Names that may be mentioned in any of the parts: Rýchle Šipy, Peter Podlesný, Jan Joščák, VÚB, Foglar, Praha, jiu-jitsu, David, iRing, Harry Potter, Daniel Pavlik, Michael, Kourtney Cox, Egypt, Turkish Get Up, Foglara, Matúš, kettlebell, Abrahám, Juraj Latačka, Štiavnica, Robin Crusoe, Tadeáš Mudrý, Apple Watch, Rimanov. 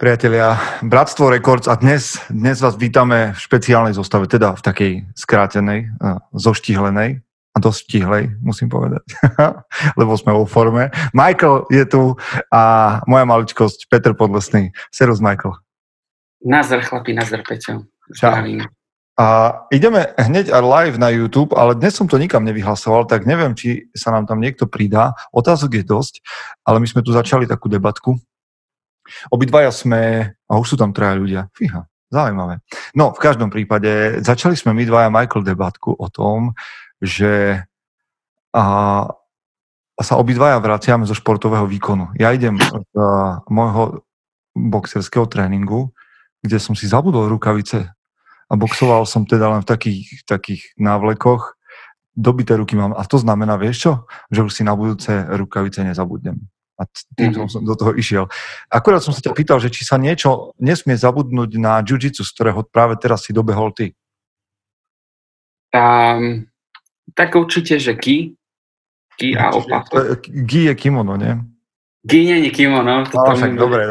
Priatelia, Bratstvo Records a dnes vás vítame v špeciálnej zostave, teda v takej skrátenej, zoštihlenej a dosť tihlej, musím povedať, lebo sme vo forme. Michael je tu a moja maličkosť, Peter Podlesný. Servus, Michael. Nazdar, chlapi, nazdar, Peťo. Zdravím. A ideme hneď live na YouTube, ale dnes som to nikam nevyhlasoval, tak neviem, či sa nám tam niekto pridá. Otázok je dosť, ale my sme tu začali takú debatku. Obidvaja sme, a už sú tam traja ľudia. Fíha, zaujímavé. No, v každom prípade, začali sme my dvaja, Michael, debatku o tom, že sa obidvaja vraciame zo športového výkonu. Ja idem od môjho boxerského tréningu, kde som si zabudol rukavice a boxoval som teda len v takých návlekoch. Dobité ruky mám. A to znamená, vieš čo? Že už si na budúce rukavice nezabudnem. A tým som do toho išiel. Akurát som sa ťa pýtal, že či sa niečo nesmie zabudnúť na jiu-jitsu, z ktorého práve teraz si dobehol ty. Tak určite, že ki a opak. Gi je kimono, nie? Gi nie je kimono. Dobre.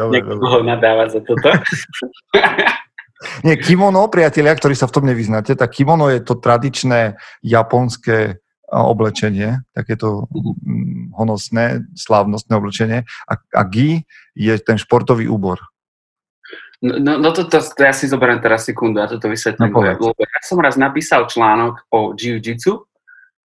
Nadávať za toto. Nie, kimono, priatelia, ktorí sa v tom nevyznáte, tak kimono je to tradičné japonské oblečenie, takéto honosné, slávnostné oblečenie a gi je ten športový úbor. No to ja si zoberiem teraz sekundu a toto vysvetlím. No, ja som raz napísal článok o jiu-jitsu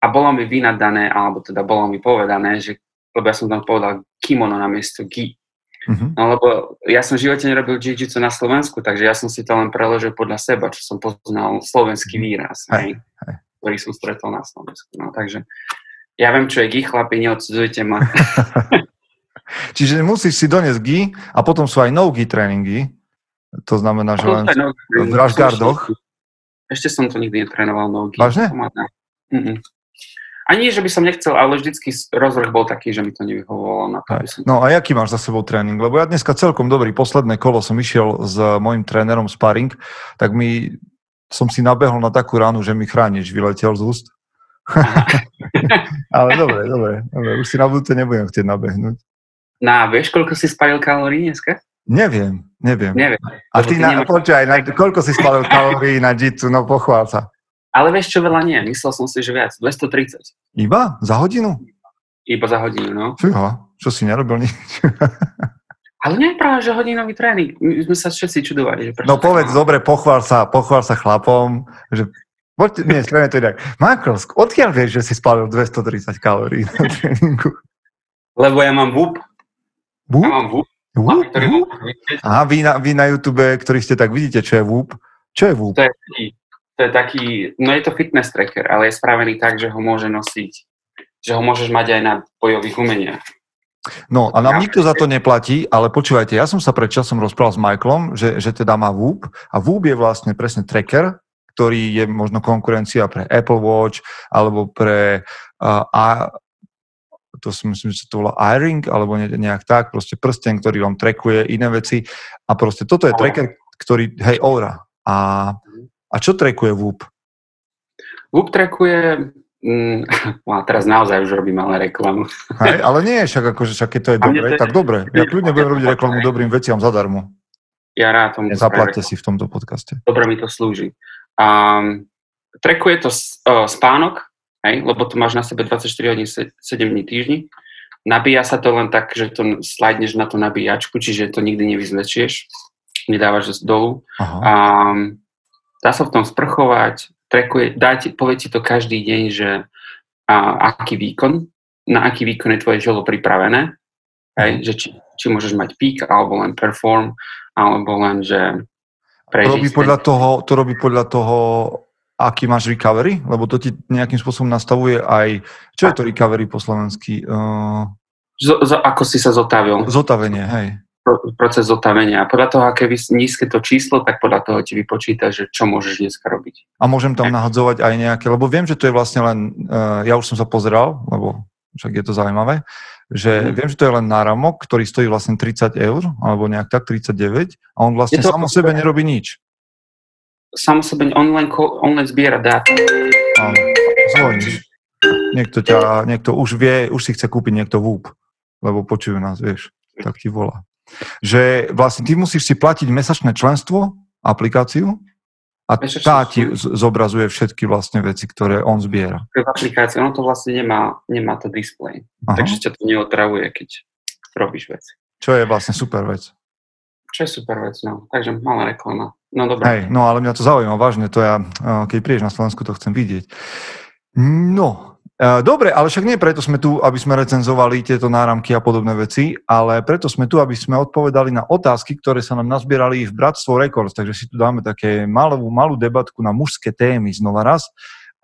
a bolo mi vynadané, alebo teda bolo mi povedané, že, lebo ja som tam povedal kimono na miesto gi. No lebo ja som v živote nerobil jiu-jitsu na Slovensku, takže ja som si to len preložil podľa seba, čo som poznal slovenský výraz. Hej. Ktorý som stretol na Slovensku. No, takže ja viem, čo je gi, chlapi, neodsudzujte ma. Čiže musíš si doniesť gi a potom sú aj no-gi tréningy. To znamená, že len v rašgardoch. Ešte som to nikdy netrénoval no-gi. Vážne? A nie, že by som nechcel, ale vždycky rozvrh bol taký, že mi to nevyhovovalo. No a jaký máš za sebou tréning? Lebo ja dneska celkom dobrý, posledné kolo som išiel s mojim trénerom sparring, tak mi som si nabehol na takú ránu, že mi chránič vyletel z úst. Ale dobre. Už si na budúce nebudem chcieť nabehnúť. Vieš, koľko si spalil kalórií dneska? Neviem. A ty počúaj, koľko si spalil kalórií na jiu-jitsu? No pochvál sa. Ale vieš čo, veľa nie. Myslel som si, že viac. 230. Iba? Za hodinu? Iba za hodinu, no. Fíha, čo si nerobil nič. Ale nie práve, že hodinový tréning. My sme sa všetci čudovali. No povedz, dobre, pochvál sa chlapom, že poďte, nie, skrejme to inak. Mákrovsk, odkiaľ vieš, že si spálil 230 kalórií na tréningu? Lebo ja mám VÚB. VÚB? Ja mám VÚB. Aha, vy na YouTube, ktorý ste tak vidíte, čo je VÚB. Čo je VÚB? To je taký, no je to fitness tracker, ale je spravený tak, že ho môže nosiť, že ho môžeš mať aj na bojových umeniach. No a nám nikto za to neplatí, ale počúvajte, ja som sa predčasom rozprával s Michaelom, že teda má VÚB a VÚB je vlastne presne tracker, ktorý je možno konkurencia pre Apple Watch alebo pre to si myslím, že to volá iRing alebo nejak tak, proste prsten, ktorý vám trackuje iné veci a proste toto je tracker, ktorý, hej, Oura. A čo trackuje VÚB? VÚB trackuje... teraz naozaj už robím malé reklamu. Hej, ale nie, však keď to je dobre, tak dobre. Ja kľudne budem robiť reklamu dobrým veciam zadarmo. Ja rád tomu. Zaplaťte si v tomto podcaste. Dobre mi to slúži. Trackuje to spánok, hej, lebo to máš na sebe 24 hodín, 7 dní týždni. Nabíja sa to len tak, že to slajdneš na tú nabíjačku, čiže to nikdy nevyzmečieš, nedávaš dolu. Dá sa v tom sprchovať, povie ti to každý deň, že na aký výkon je tvoje telo pripravené, hej? Že či môžeš mať peak, alebo len perform, alebo len, že prežiť. To robí podľa toho, aký máš recovery, lebo to ti nejakým spôsobom nastavuje aj, čo je to recovery po slovensky? Ako si sa zotavil. Zotavenie, hej. Proces zotavenia. A podľa toho, aké nízke to číslo, tak podľa toho ti vypočíta, že čo môžeš dneska robiť. A môžem tam nahadzovať aj nejaké, lebo viem, že to je vlastne len, ja už som sa pozeral, lebo však je to zaujímavé, že viem, že to je len náramok, ktorý stojí vlastne 30 eur, alebo nejak tak 39, a on vlastne sám o sebe nerobí nič. Sám o sebe, on len zbiera dáta. Zvoníš. Niekto už vie, už si chce kúpiť niekto VÚB, lebo počujú nás, vieš, tak ti volá. že vlastne ty musíš si platiť mesačné členstvo, aplikáciu, a tá ti zobrazuje všetky vlastne veci, ktoré on zbiera. V aplikácii, ono to vlastne nemá to display. Aha. Takže ťa to neotravuje, keď robíš veci. Čo je vlastne super vec. No. Takže malá reklama. No dobré. Hej, no ale mňa to zaujíma, vážne, to ja, keď prídeš na Slovensku, to chcem vidieť. No, dobre, ale však nie preto sme tu, aby sme recenzovali tieto náramky a podobné veci, ale preto sme tu, aby sme odpovedali na otázky, ktoré sa nám nazbierali v Bratstvo Records, takže si tu dáme také malú debatku na mužské témy znova raz.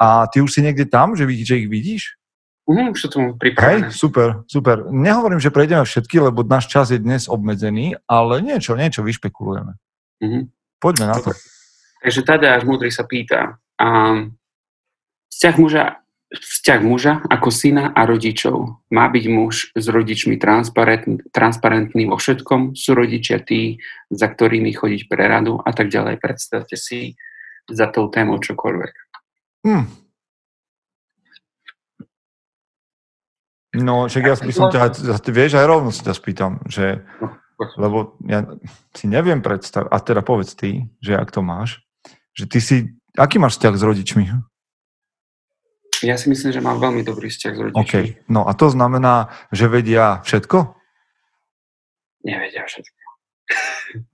A ty už si niekde tam, že vidíš, že ich vidíš? Už sa tomu pripravené. Hej, super. Nehovorím, že prejdeme všetky, lebo náš čas je dnes obmedzený, ale niečo vyšpekulujeme. Poďme na to. Takže Tadeáš Mudrý sa pýta. Vzťah muža ako syna a rodičov. Má byť muž s rodičmi transparentný vo všetkom? Sú rodičia tí, za ktorými chodiť pre radu a tak ďalej? Predstavte si za tou tému čokoľvek. No, však ja by som ťa, vieš, aj rovno si ťa spýtam, že, lebo ja si neviem predstaviť, a teda povedz ty, že ak to máš, že ty si, aký máš vzťah s rodičmi? Ja si myslím, že mám veľmi dobrý vzťah s rodičmi. OK, no a to znamená, že vedia všetko? Nevedia všetko.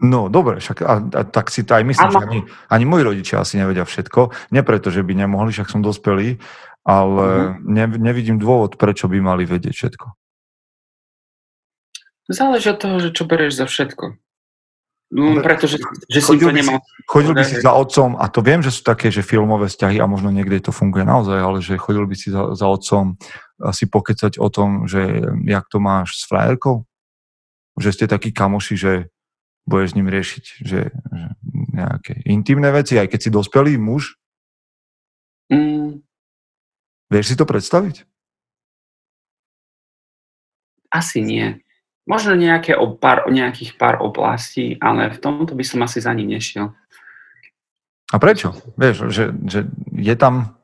No, dobre, však a tak si to aj myslím, že ani moji rodičia asi nevedia všetko, nie preto, že by nemohli, však som dospelý, ale nevidím dôvod, prečo by mali vedieť všetko. Záleží od toho, že čo bereš za všetko. No, pretože že si to nemal. Chodil by si za otcom, a to viem, že sú také, že filmové vzťahy a možno niekde to funguje naozaj, ale že chodil by si za otcom si pokecať o tom, že jak to máš s frajerkou? Že ste takí kamoši, že budeš s ním riešiť že nejaké intimné veci, aj keď si dospelý muž? Vieš si to predstaviť? Asi nie. Možno nejakých pár oblastí, ale v tomto by som asi za ním nešiel. A prečo? Vieš, že je tam...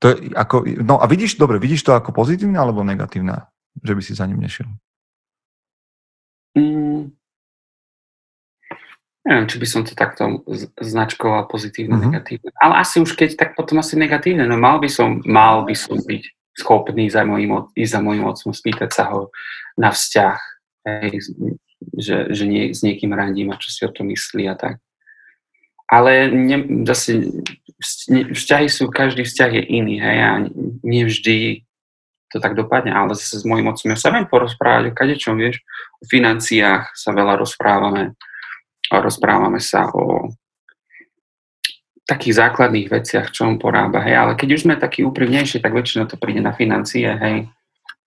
To je ako, no a vidíš to ako pozitívne alebo negatívne, že by si za ním nešiel? Neviem, či by som to takto značkoval pozitívne, negatívne. Ale asi už keď, tak potom asi negatívne. No mal by som byť schopný za môjim otcom spýtať sa ho na vzťah, hej, že nie, s niekým randím a čo si o to myslí a tak. Ale vzťahy sú, každý vzťah je iný, hej, a nevždy to tak dopadne, ale zase s môjim otcom ja sa viem porozprávať o kadečom, vieš, o financiách sa veľa rozprávame. A rozprávame sa o takých základných veciach, čo on porába, hej, ale keď už sme takí úprimnejší, tak väčšinou to príde na financie, hej,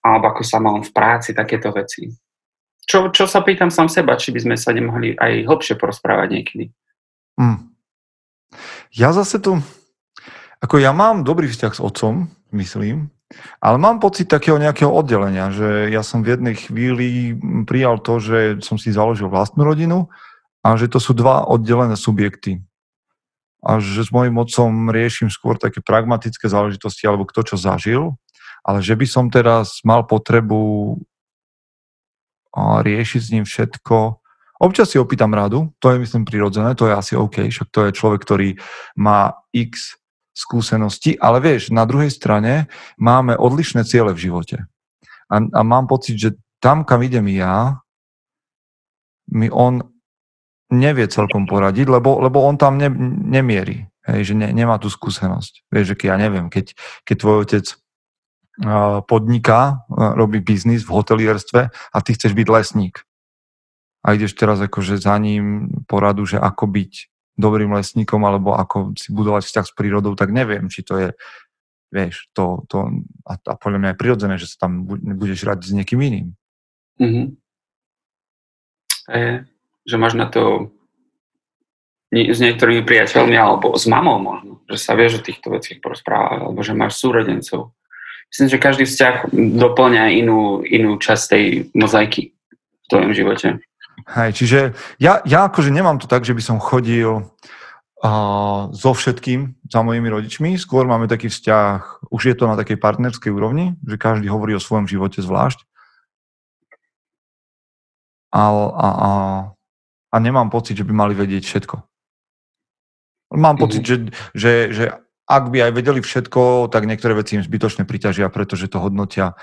alebo ako sa mám v práci, takéto veci. Čo sa pýtam sám seba, či by sme sa nemohli aj hlbšie porozprávať niekedy. Ja zase to, ako ja mám dobrý vzťah s otcom, myslím, ale mám pocit takého nejakého oddelenia, že ja som v jednej chvíli prijal to, že som si založil vlastnú rodinu, a že to sú dva oddelené subjekty. A že s mojím otcom riešim skôr také pragmatické záležitosti, alebo kto čo zažil, ale že by som teraz mal potrebu riešiť s ním všetko. Občas si opýtam radu, to je myslím prirodzené, to je asi OK, však to je človek, ktorý má x skúseností, ale vieš, na druhej strane máme odlišné ciele v živote. A mám pocit, že tam, kam idem ja, mi on nevie celkom poradiť, lebo on tam nemierí, hej, že nemá tú skúsenosť. Vieš, že ja neviem, keď tvoj otec podniká, robí biznis v hotelierstve a ty chceš byť lesník. A ideš teraz akože za ním poradu, že ako byť dobrým lesníkom alebo ako si budovať vzťah s prírodou, tak neviem, či to je, vieš, to a podľa mňa je prirodzené, že sa tam budeš radiť s niekým iným. Že máš na to s niektorými priateľmi alebo s mamou možno, že sa vieš o týchto veciach porozprávať, alebo že máš súrodencov. Myslím, že každý vzťah doplňa inú časť tej mozaiky v tvojom živote. Hej, čiže ja akože nemám to tak, že by som chodil so všetkým za mojimi rodičmi, skôr máme taký vzťah, už je to na takej partnerskej úrovni, že každý hovorí o svojom živote zvlášť. a nemám pocit, že by mali vedieť všetko. Mám pocit, že ak by aj vedeli všetko, tak niektoré veci im zbytočne priťažia, pretože to hodnotia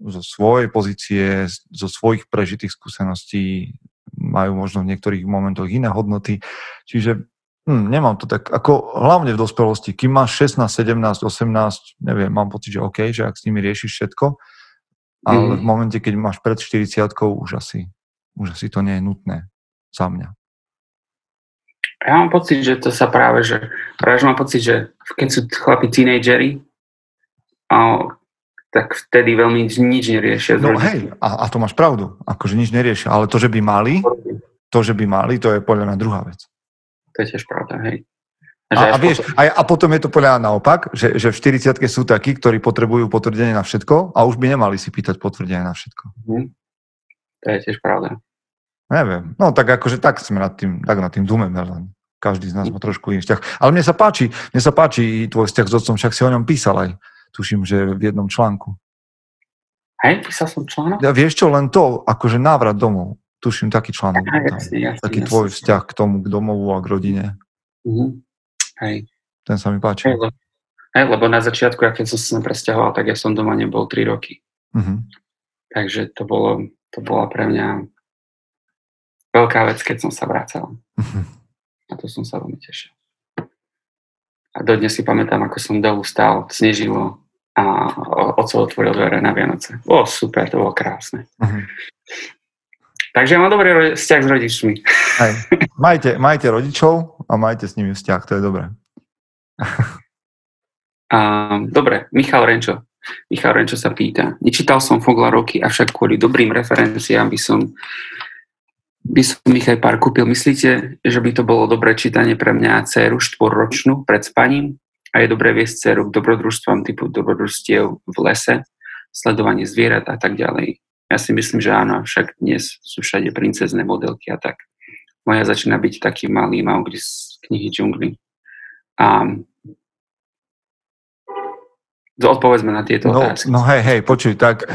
zo svojej pozície, zo svojich prežitých skúseností, majú možno v niektorých momentoch iné hodnoty. Čiže nemám to tak, ako hlavne v dospelosti. Kým máš 16, 17, 18, neviem, mám pocit, že OK, že ak s nimi riešiš všetko, ale v momente, keď máš pred 40-tkou, už asi to nie je nutné za mňa. Ja mám pocit, že to sa práve mám pocit, že keď sú chlapi tínejdžeri, tak vtedy veľmi nič neriešia. No hej, a to máš pravdu, akože nič neriešia, ale to, že by mali, to je podľa mňa druhá vec. To je tiež pravda, hej. A vieš, a potom je to podľa naopak, že v 40-tke sú takí, ktorí potrebujú potvrdenie na všetko a už by nemali si pýtať potvrdenie na všetko. To je tiež pravda. Neviem. No tak akože tak sme nad tým dúmeme. Každý z nás má trošku iný vzťah. Ale mne sa páči tvoj vzťah s otcom, však si o ňom písal aj. Tuším, že v jednom článku. Hej, písal som článok? Ja, vieš čo, len to, akože návrat domov. Tuším, taký článok. Taký tvoj vzťah k tomu, k domovu a k rodine. Hej. Ten sa mi páči. Hej, lebo na začiatku, keď som sa presťahoval, tak ja som doma nebol 3 roky. Takže to bola pre mňa veľká vec, keď som sa vracal. A to som sa veľmi tešil. A dodnes si pamätám, ako som dolu stál, snežilo a otcov otvoril dvere na Vianoce. Super, to bolo krásne. Takže mám dobrý vzťah s rodičmi. Hej. Majte rodičov a majte s nimi vzťah, to je dobré. Dobre, Michal Renčo sa pýta. Nečítal som Foglarovky, avšak kvôli dobrým referenciám by som ich aj pár kúpil. Myslíte, že by to bolo dobré čítanie pre mňa a dceru 4-ročnú pred spaním? A je dobré viesť dceru k dobrodružstvám typu dobrodružstiev v lese, sledovanie zvierat a tak ďalej. Ja si myslím, že áno, avšak dnes sú všade princezné modelky a tak. Moja začína byť taký malý Mowgli z knihy Džungli. Odpovedzme na tieto otázky. No hej, počuj, tak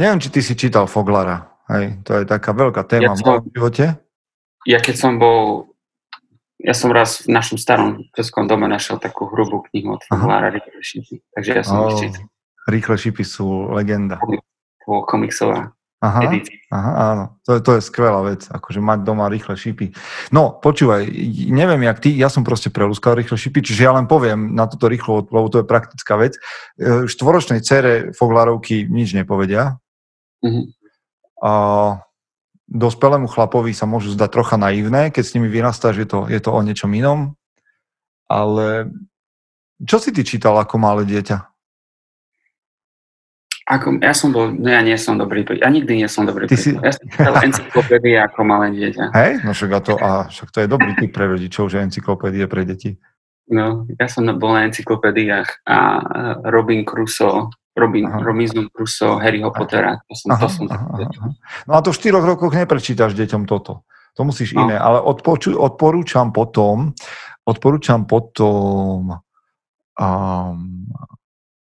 neviem, či ty si čítal Foglara. Hej, to je taká veľká téma v živote. Ja som raz v našom starom českom dome našiel takú hrubú knihu od Foglara, Rýchle Šipy. Takže ja som už čítal. Rýchle Šipy sú legenda. To komiksová. Aha, áno, to je skvelá vec, akože mať doma Rýchle Šipy. No, počúvaj, neviem jak ty, ja som proste prelúskal Rýchle Šipy, čiže ja len poviem na toto rýchlo, lebo to je praktická vec. Štvoročnej dcere Foglarovky nič nepovedia. A dospelému chlapovi sa môžu zdať trocha naivné, keď s nimi vyrastáš, je to o niečom inom. Ale čo si ty čítal ako malé dieťa? Ja nie som dobrý príklad. Ja nikdy nie som dobrý príklad. Ja som čítal encyklopédie ako malé dieťa. Hej, no však to je dobrý typ pre rodičov, že encyklopédie pre deti. No, ja som bol na encyklopédiách a Robin Crusoe, Harryho Pottera. To som. No a to v 4 rokoch neprečítaš deťom toto. To musíš iné, ale odporúčam potom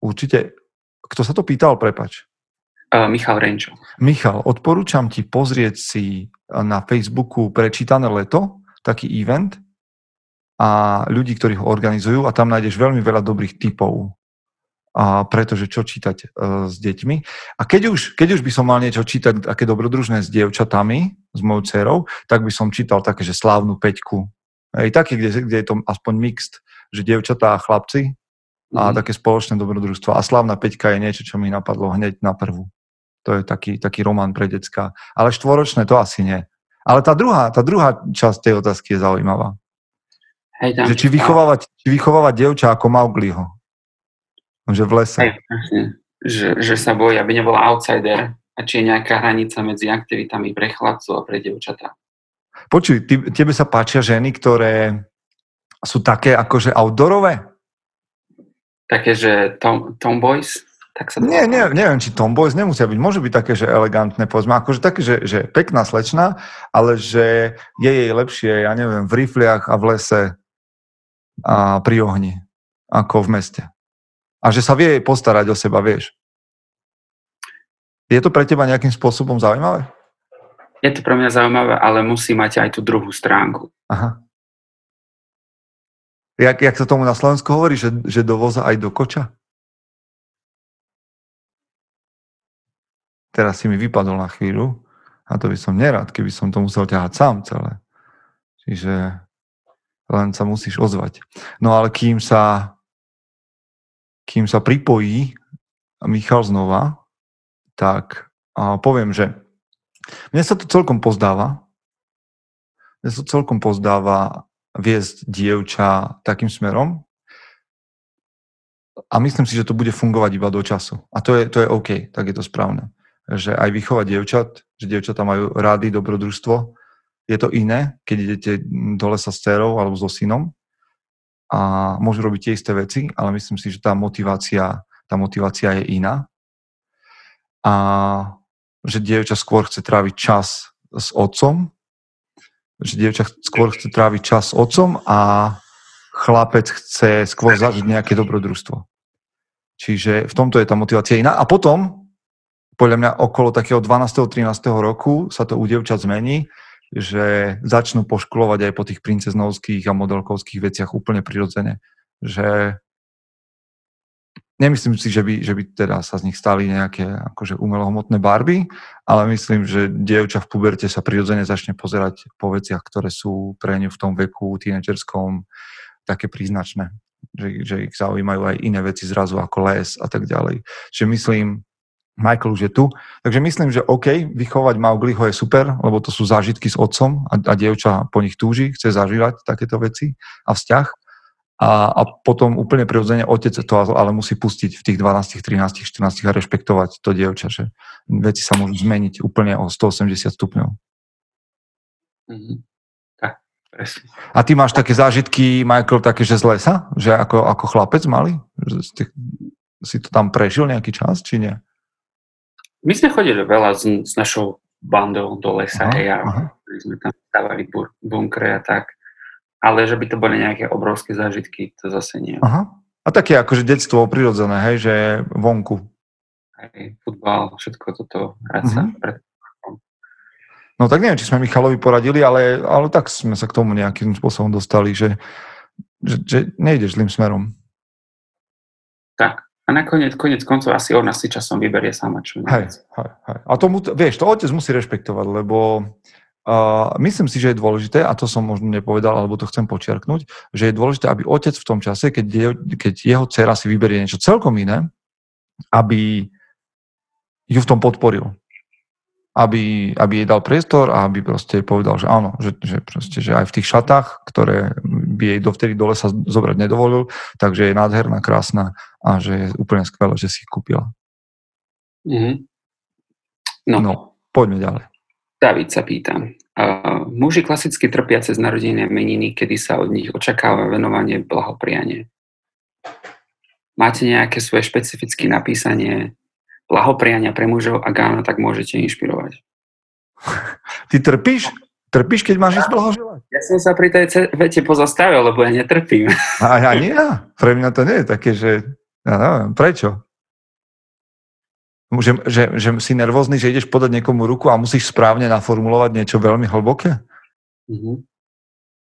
určite. Kto sa to pýtal, prepáč? Michal Renčo. Michal, odporúčam ti pozrieť si na Facebooku Prečítané leto, taký event a ľudí, ktorí ho organizujú a tam nájdeš veľmi veľa dobrých tipov, pretože čo čítať s deťmi. A keď už by som mal niečo čítať také dobrodružné s dievčatami, s mojou dcerou, tak by som čítal také, že Slávnu Peťku. Také, kde je to aspoň mixed, že dievčatá a chlapci, a také spoločné dobrodružstvo. A Slávna Peťka je niečo, čo mi napadlo hneď na prvú. To je taký román pre decka. Ale 4-ročné to asi nie. Ale tá druhá časť tej otázky je zaujímavá. Hej, že či vychovávať dievča ako Mowgliho. Že v lese. Hej, že sa bojí, aby nebola outsider. A či je nejaká hranica medzi aktivitami pre chlapcov a pre dievčatá. Počuj, tebe sa páčia ženy, ktoré sú také akože outdoorové? Také, že tomboys? Tak sa neviem, či tomboys nemusia byť. Môžu byť také, že elegantné, povedzme. Akože také, že pekná slečna, ale že je jej lepšie, ja neviem, v rifliach a v lese a pri ohni, ako v meste. A že sa vie jej postarať o seba, vieš. Je to pre teba nejakým spôsobom zaujímavé? Je to pre mňa zaujímavé, ale musí mať aj tú druhú stránku. Aha. Jak sa tomu na Slovensku hovorí, že do voza aj do koča? Teraz si mi vypadol na chvíľu a to by som nerad, keby som to musel ťahať sám celé. Čiže len sa musíš ozvať. No ale kým sa pripojí Michal znova, tak poviem, že Mne sa to celkom pozdáva viesť dievča takým smerom a myslím si, že to bude fungovať iba do času. A to je OK, tak je to správne. Že aj vychovať dievčat, že dievčatá majú rády, dobrodružstvo. Je to iné, keď idete do lesa s dcerou alebo so synom a môžu robiť tie isté veci, ale myslím si, že tá motivácia je iná. A že dievča skôr chce tráviť čas s otcom, a chlapec chce skôr zažiť nejaké dobrodružstvo. Čiže v tomto je tá motivácia iná. A potom, podľa mňa, okolo takého 12. 13. roku sa to u dievčat zmení, že začnú poškulovať aj po tých princeznovských a modelkovských veciach úplne prirodzene. Že nemyslím si, že by teda sa z nich stali nejaké akože umelohmotné barby, ale myslím, že dievča v puberte sa prirodzene začne pozerať po veciach, ktoré sú pre ňu v tom veku tínedžerskom také príznačné, že ich zaujímajú aj iné veci zrazu ako les a tak ďalej. Čiže myslím, Michael už je tu, takže myslím, že OK, vychovať Maugliho je super, lebo to sú zážitky s otcom a dievča po nich túži, chce zažívať takéto veci a vzťah. A potom úplne prirodzene otec to ale musí pustiť v tých 12, 13, 14 a rešpektovať to dievča, že veci sa môžu zmeniť úplne o 180 stupňov. Mm-hmm. Tak, presne. A ty máš také zážitky, Michael, také, že z lesa? Že ako chlapec mali? Si to tam prežil nejaký čas, či nie? My sme chodili veľa s našou bandou do lesa, sme tam stávali bunkre a tak. Ale že by to boli nejaké obrovské zážitky, to zase nie. Aha. A také akože detstvo prirodzené, hej, že vonku. Hej, futbal, všetko toto, hrať sa pred futbalom. No tak neviem, či sme Michalovi poradili, ale tak sme sa k tomu nejakým spôsobom dostali, že nejdeš zlým smerom. Tak. A nakoniec, konec koncov, asi ona si časom vyberie sama čo. Hej. A tomu, vieš, to otec musí rešpektovať, lebo... myslím si, že je dôležité, a to som možno nepovedal, alebo to chcem počiarknúť, že je dôležité, aby otec v tom čase, keď jeho dcera si vyberie niečo celkom iné, aby ju v tom podporil. Aby jej dal priestor a aby proste povedal, že áno, že aj v tých šatách, ktoré by jej dovtedy dole sa zobrať nedovolil, takže je nádherná, krásna a že je úplne skvelé, že si ich kúpila. Mm-hmm. No, poďme ďalej. David sa pýta. Muži klasicky trpia cez narodenia meniny, kedy sa od nich očakáva venovanie blahoprianie. Máte nejaké svoje špecifické napísanie blahopriania pre mužov? Ak áno, tak môžete inšpirovať. Ty trpíš? Trpíš, keď máš ísť blahoželať? Ja som sa pri tej vete pozastavil, lebo ja netrpím. A nie ja. Pre mňa to nie je také, že... Ja neviem, prečo? Že si nervózny, že ideš podať niekomu ruku a musíš správne naformulovať niečo veľmi hlboké? Mm-hmm.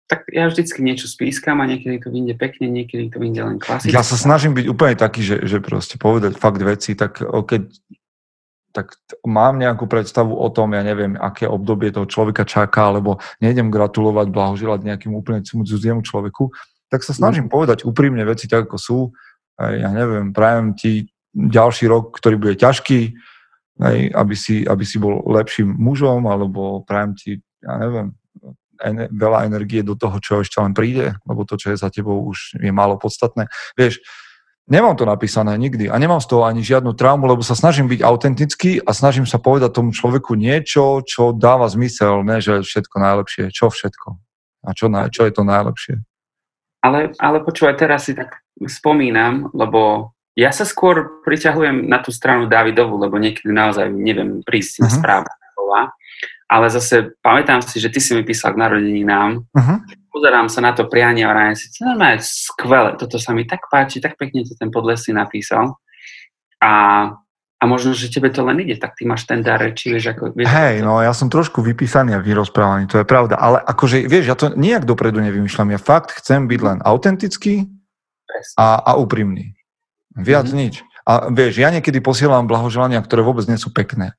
Tak ja vždycky niečo spískam a niekedy to vyjde pekne, niekedy to vyjde len klasicky. Ja sa snažím byť úplne taký, že proste povedať fakt veci, tak keď tak mám nejakú predstavu o tom, ja neviem, aké obdobie toho človeka čaká, alebo nejdem gratulovať, blahoželať nejakému úplne cudziemu človeku, tak sa snažím povedať úprimne veci tak, ako sú. Ja neviem, prajem ti ďalší rok, ktorý bude ťažký, aby si bol lepším mužom, alebo prajem ti, ja neviem, veľa energie do toho, čo ešte len príde, lebo to, čo je za tebou, už je málo podstatné. Vieš, nemám to napísané nikdy a nemám z toho ani žiadnu traumu, lebo sa snažím byť autentický a snažím sa povedať tomu človeku niečo, čo dáva zmysel, ne, že všetko najlepšie, čo všetko a čo je to najlepšie. Ale počúvaj, teraz si tak spomínam, lebo ja sa skôr priťahujem na tú stranu Davidovu, lebo niekedy naozaj neviem prísť na správne slova. Ale zase pamätám si, že ty si mi písal k narodeninám. Pozerám sa na to prianie a vrajem si, to je skvelé, toto sa mi tak páči, tak pekne to ten Podlesný napísal. A A možno, že tebe to len ide, tak ty máš ten dar, či vieš ako... Vieš, hej, ako to... no ja som trošku vypísaný a vyrozprávaný, to je pravda, ale akože, vieš, ja to nijak dopredu nevymýšľam, ja fakt chcem byť len autentický a úprimný. Viac nič. A vieš, ja niekedy posielam blahoželania, ktoré vôbec nie sú pekné.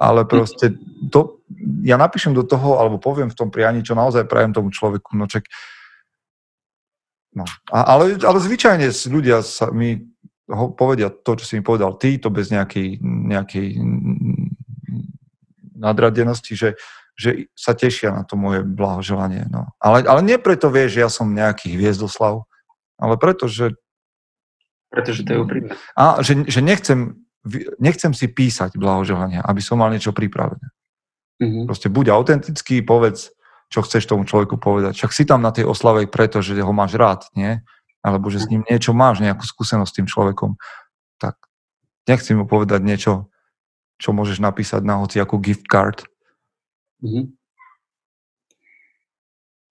Ale proste, to, ja napíšem do toho, alebo poviem v tom prianí, čo naozaj prajem tomu človeku, noček. No, ale zvyčajne ľudia sa mi... povedia to, čo si mi povedal ty, to bez nejakej nadradenosti, že sa tešia na to moje blahoželanie. No. Ale nie preto, vieš, že ja som nejaký hviezdoslav, ale preto, že... Pretože to je úprimné. Že nechcem si písať blahoželania, aby som mal niečo pripravené. Mm-hmm. Proste buď autentický, povedz, čo chceš tomu človeku povedať. Však si tam na tej oslave, pretože ho máš rád, nie? Alebo že s ním niečo máš, nejakú skúsenosť s tým človekom, tak nechci mu povedať niečo, čo môžeš napísať na hoci ako gift card. Mhm.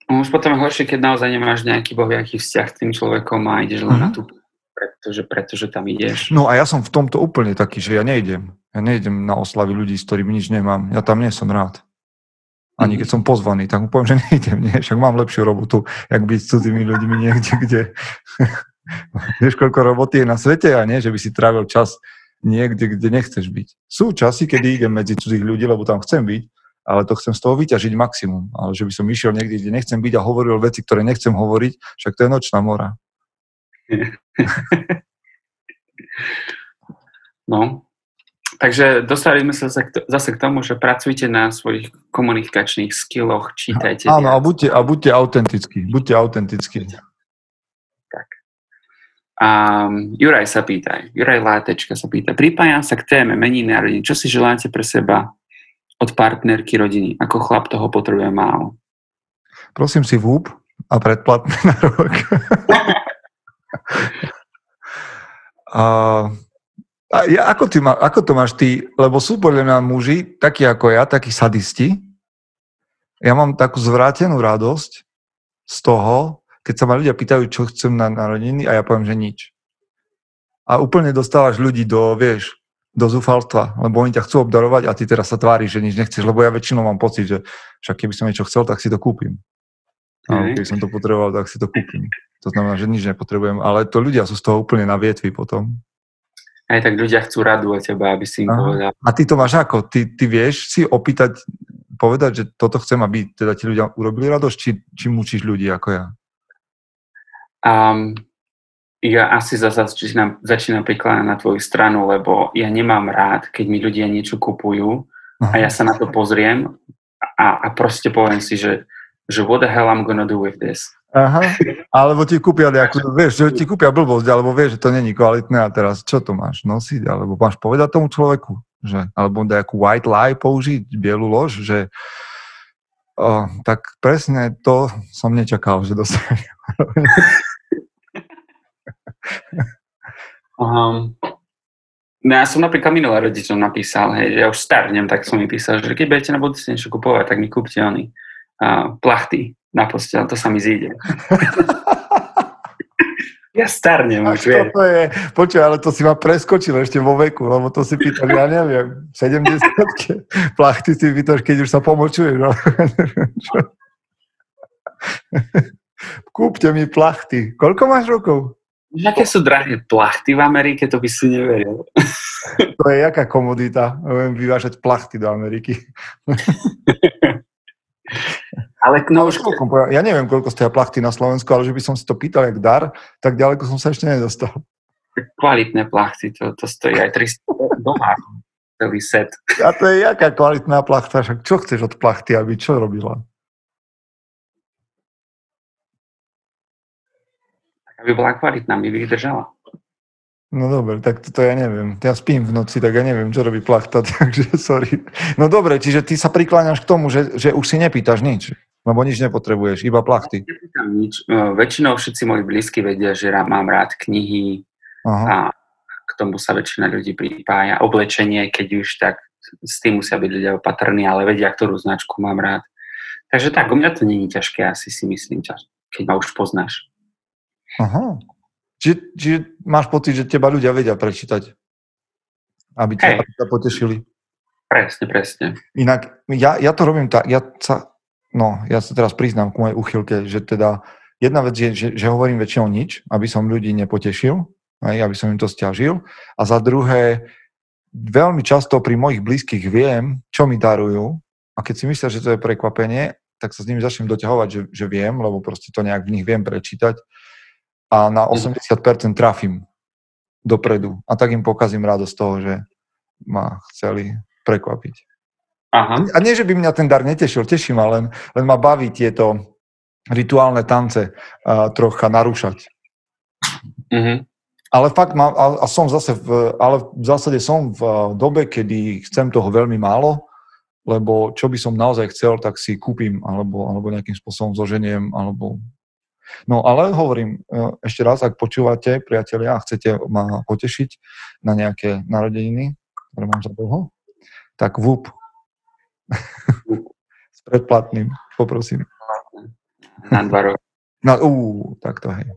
Už potom je horšie, keď naozaj nemáš nejaký bohviaký vzťah s tým človekom a ideš len na tú, pretože tam ideš. No a ja som v tomto úplne taký, že ja nejdem. Ja nejdem na oslavy ľudí, s ktorými nič nemám. Ja tam nie som rád. Ani keď som pozvaný, tak mu poviem, že nejdem, nie? Však mám lepšiu robotu, jak byť s cudzými ľuďmi niekde, kde... Vieš, koľko roboty je na svete a nie, že by si trávil čas niekde, kde nechceš byť. Sú časy, kedy idem medzi cudzých ľudí, lebo tam chcem byť, ale to chcem z toho vyťažiť maximum. Ale že by som išiel niekde, kde nechcem byť a hovoril veci, ktoré nechcem hovoriť, však to je nočná mora. No... Takže dostali sme sa zase k tomu, že pracujte na svojich komunikačných skilloch, čítajte. Áno, a buďte autentickí. Buďte autentickí. Tak. Juraj sa pýta, Juraj Latačka sa pýta, pripájam sa k téme meniny a rodiny. Čo si želáte pre seba od partnerky rodiny? Ako chlap toho potrebuje málo. Prosím si VÚB a predplatné na rok. A ja, ako to máš ty? Lebo sú podľa mňa muži, takí ako ja, takí sadisti. Ja mám takú zvrátenú radosť z toho, keď sa ma ľudia pýtajú, čo chcem na narodeniny a ja poviem, že nič. A úplne dostávaš ľudí do zúfalstva, lebo oni ťa chcú obdarovať a ty teraz sa tváriš, že nič nechceš, lebo ja väčšinou mám pocit, že však keby som niečo chcel, tak si to kúpim. A keby som to potreboval, tak si to kúpim. To znamená, že nič nepotrebujem, ale to ľudia sú z toho úplne na vietvi potom. Aj tak ľudia chcú radu od teba, aby si im povedal. A ty to máš ako? Ty vieš si opýtať, povedať, že toto chcem, aby teda ti ľudia urobili radosť, či mučíš ľudí ako ja? Ja asi začínam prikláňať na tvoju stranu, lebo ja nemám rád, keď mi ľudia niečo kupujú a ja sa na to pozriem a proste poviem si, že what the hell I'm gonna do with this? Aha, alebo ti kúpia nejakú, vieš, že ti kúpia blbosť, alebo vieš, že to není kvalitné a teraz čo to máš nosiť, alebo máš povedať tomu človeku, že, alebo nejakú white lie použiť, bielú lož, že tak presne to som nečakal, že dostanem. No ja som napríklad minulé rodičom napísal, hej, ja už starnem, tak som mi písal, že keď budete na budúci niečo kupovať, tak mi kúpte oni plachty na posteľ, to sa mi zíde. Ja starnem už, vieš. Počuj, ale to si ma preskočil ešte vo veku, lebo to si pýtali, ja neviem, 70-ke. Plachty si pýtaš, keď už sa pomočuješ. No. Kúpte mi plachty. Koľko máš rokov? Aké sú drahé plachty v Amerike, to by si neveril. To je jaká komodita. Viem vyvážať plachty do Ameriky. Ale už... Ja neviem, koľko stoja plachty na Slovensku, ale že by som si to pýtal jak dar, tak ďaleko som sa ešte nedostal. Kvalitné plachty, to stojí aj $300 celý set. A to je jaká kvalitná plachta, však čo chceš od plachty, aby čo robila? Aby bola kvalitná, mi by ich držala. No dobre, tak to ja neviem. Ja spím v noci, tak ja neviem, čo robí plachta, takže sorry. No dobre, čiže ty sa prikláňaš k tomu, že už si nepýtaš nič, lebo nič nepotrebuješ, iba plachty. Ja nepýtam nič. Väčšinou všetci moji blízky vedia, že mám rád knihy. Aha. A k tomu sa väčšina ľudí pripája. Oblečenie, keď už, tak s tým musia byť ľudia opatrní, ale vedia, ktorú značku mám rád. Takže tak, u mňa to nie je ťažké, asi si myslím, keď ma už poznáš. Aha. Čiže máš pocit, že teba ľudia vedia prečítať? aby ťa potešili. Presne. Inak ja to robím tak, ja sa teraz priznám ku mojej úchylke, že teda jedna vec je, že hovorím väčšinou nič, aby som ľudí nepotešil, aby som im to sťažil. A za druhé, veľmi často pri mojich blízkych viem, čo mi darujú. A keď si myslia, že to je prekvapenie, tak sa s nimi začnem doťahovať, že viem, lebo proste to nejak v nich viem prečítať. A na 80% trafím dopredu. A tak im pokazím radosť toho, že ma chceli prekvapiť. Aha. A nie, že by mňa ten dar netešil, teším ma, len ma baví tieto rituálne tance trocha narúšať. Uh-huh. Ale fakt mám, v zásade som v dobe, kedy chcem toho veľmi málo, lebo čo by som naozaj chcel, tak si kúpim, alebo nejakým spôsobom zoženiem, alebo... No ale hovorím ešte raz, ak počúvate, priatelia, a chcete ma potešiť na nejaké narodeniny, ktoré mám za dlho, tak Whoop. S predplatným, poprosím. Na 2 roky. Tak to hej.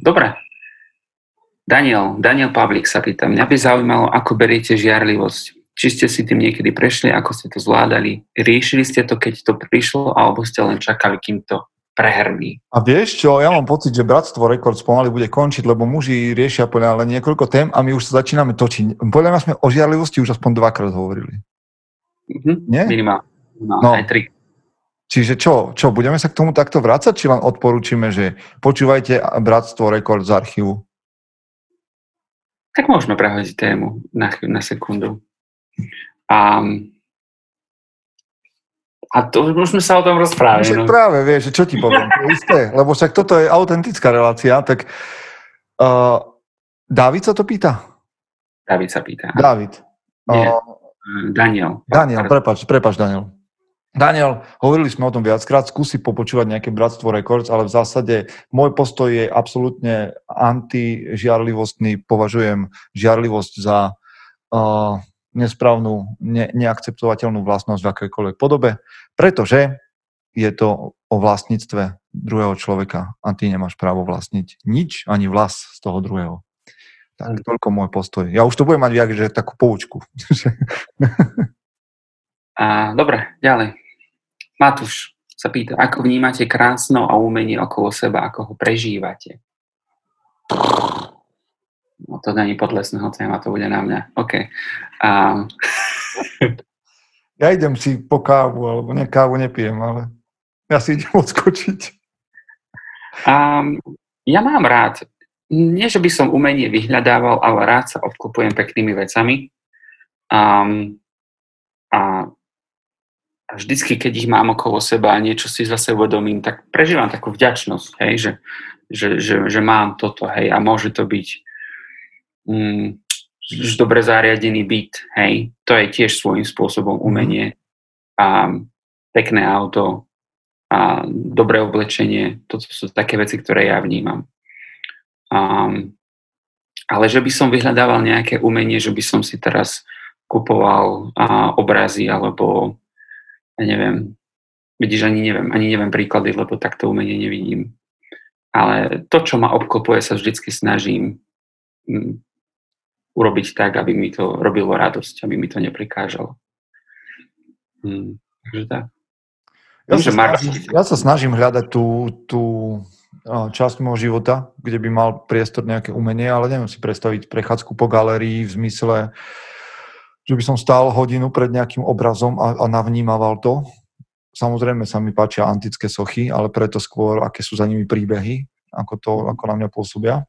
Dobre. Daniel Pavlik sa pýta. Mňa by zaujímalo, ako beriete žiarlivosť. Či ste si tým niekedy prešli, ako ste to zvládali? Riešili ste to, keď to prišlo, alebo ste len čakali, kým to prehrní? A vieš čo, ja mám pocit, že Bratstvo Records pomaly bude končiť, lebo muži riešia podľa len niekoľko tém a my už sa začíname točiť. Podľa mňa sme o žiarlivosti už aspoň 2-krát hovorili. Nie? Minimálne. No. Aj 3. Čiže čo, budeme sa k tomu takto vrácať, či vám odporúčime, že počúvajte Bratstvo Rekord z archívu? Tak môžeme prehodiť tému na sekundu. A to už sme sa o tom rozprávali. No. Práve, vieš, čo ti poviem, to je isté, lebo však toto je autentická relácia, tak David sa to pýta? David sa pýta. David. Daniel. Prepáč, Daniel. Daniel, hovorili sme o tom viackrát, skúsi popočúvať nejaké Bratstvo Records, ale v zásade môj postoj je absolútne antižiarlivostný, považujem žiarlivosť za nesprávnu, neakceptovateľnú vlastnosť v akékoľvek podobe, pretože je to o vlastníctve druhého človeka a ty nemáš právo vlastniť nič, ani vlas z toho druhého. Tak toľko môj postoj. Ja už to budem mať viac, že takú poučku. Dobre, ďalej. Matúš sa pýta, ako vnímate krásno a umenie okolo seba, ako ho prežívate? No to není Podlesného téma, to bude na mňa. OK. Ja idem si po kávu, alebo kávu nepijem, ale ja si idem odskočiť. Ja mám rád, nie že by som umenie vyhľadával, ale rád sa obklopujem peknými vecami. A vždycky, keď ich mám okolo seba a niečo si zase uvedomím, tak prežívam takú vďačnosť, hej, že mám toto, hej, a môže to byť dobre zariadený byt, hej, to je tiež svojím spôsobom umenie, a pekné auto a dobré oblečenie, toto sú také veci, ktoré ja vnímam. Ale že by som vyhľadával nejaké umenie, že by som si teraz kupoval obrazy alebo ja neviem, vidíš, ani neviem príklady, lebo takto umenie nevidím. Ale to, čo ma obklopuje, sa vždycky snažím urobiť tak, aby mi to robilo radosť, aby mi to neprikážalo. Takže tak. Ja sa snažím hľadať tú časť môjho života, kde by mal priestor nejaké umenie, ale neviem si predstaviť prechádzku po galérii v zmysle, že by som stál hodinu pred nejakým obrazom a navnímaval to. Samozrejme sa mi páčia antické sochy, ale preto skôr, aké sú za nimi príbehy, ako na mňa pôsobia.